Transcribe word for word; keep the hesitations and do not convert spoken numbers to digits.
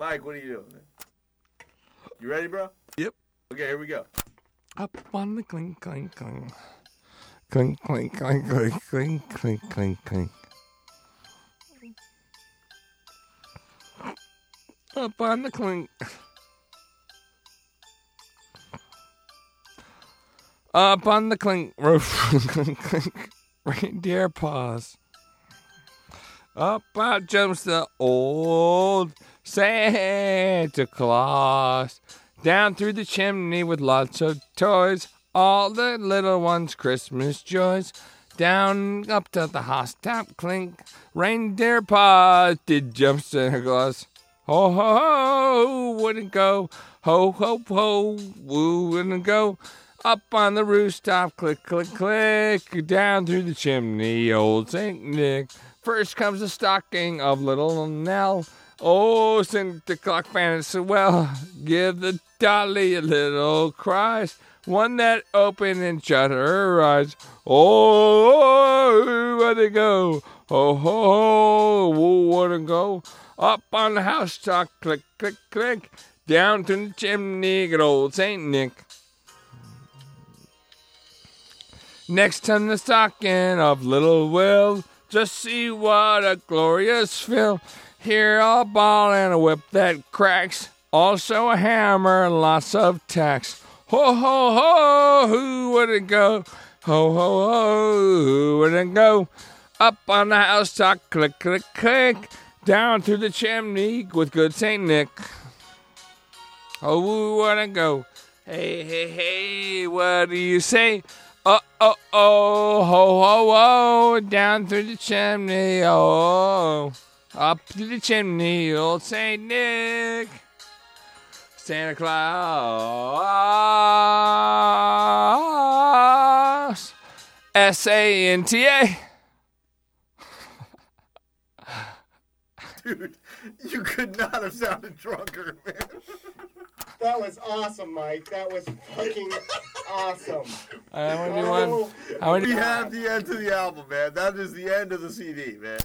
Mike, what are you doing? You ready, bro? Yep. Okay, here we go. Up on the clink, clink, clink. Clink, clink, clink, clink, clink, clink, clink, clink. Up on the clink. Up on the clink roof. Clink, clink. Reindeer paws. Up out jumps the old Santa Claus. Down through the chimney with lots of toys. All the little ones' Christmas joys. Down up to the housetop clink. Reindeer paws did jump Santa Claus. Ho, ho, ho, wouldn't go. Ho, ho, ho, woo, wouldn't go. Up on the rooftop, click, click, click. Down through the chimney, old Saint Nick. First comes the stocking of little Nell. Oh, Saint the clock fan so well. Give the dolly a little cries. One that opened and shut her eyes. Oh, where'd they go? Oh, ho, ho, where'd they go? Up on the housetop, click, click, click. Down through the chimney, good old Saint Nick. Next time the stocking of little Will, just see what a glorious fill. Here a ball and a whip that cracks, also a hammer and lots of tacks. Ho, ho, ho, who would it go? Ho, ho, ho, who would it go? Up on the housetop, click, click, click. Down through the chimney with good Saint Nick. Oh, who would it go? Hey, hey, hey, what do you say? Oh, oh, oh, ho, ho, ho, down through the chimney, oh, up through the chimney, old Saint Nick, Santa Claus, S A N T A. Dude, you could not have sounded drunker, man. That was awesome, Mike. That was fucking awesome. I want to do one. We have the end of the album, man. That is the end of the C D, man.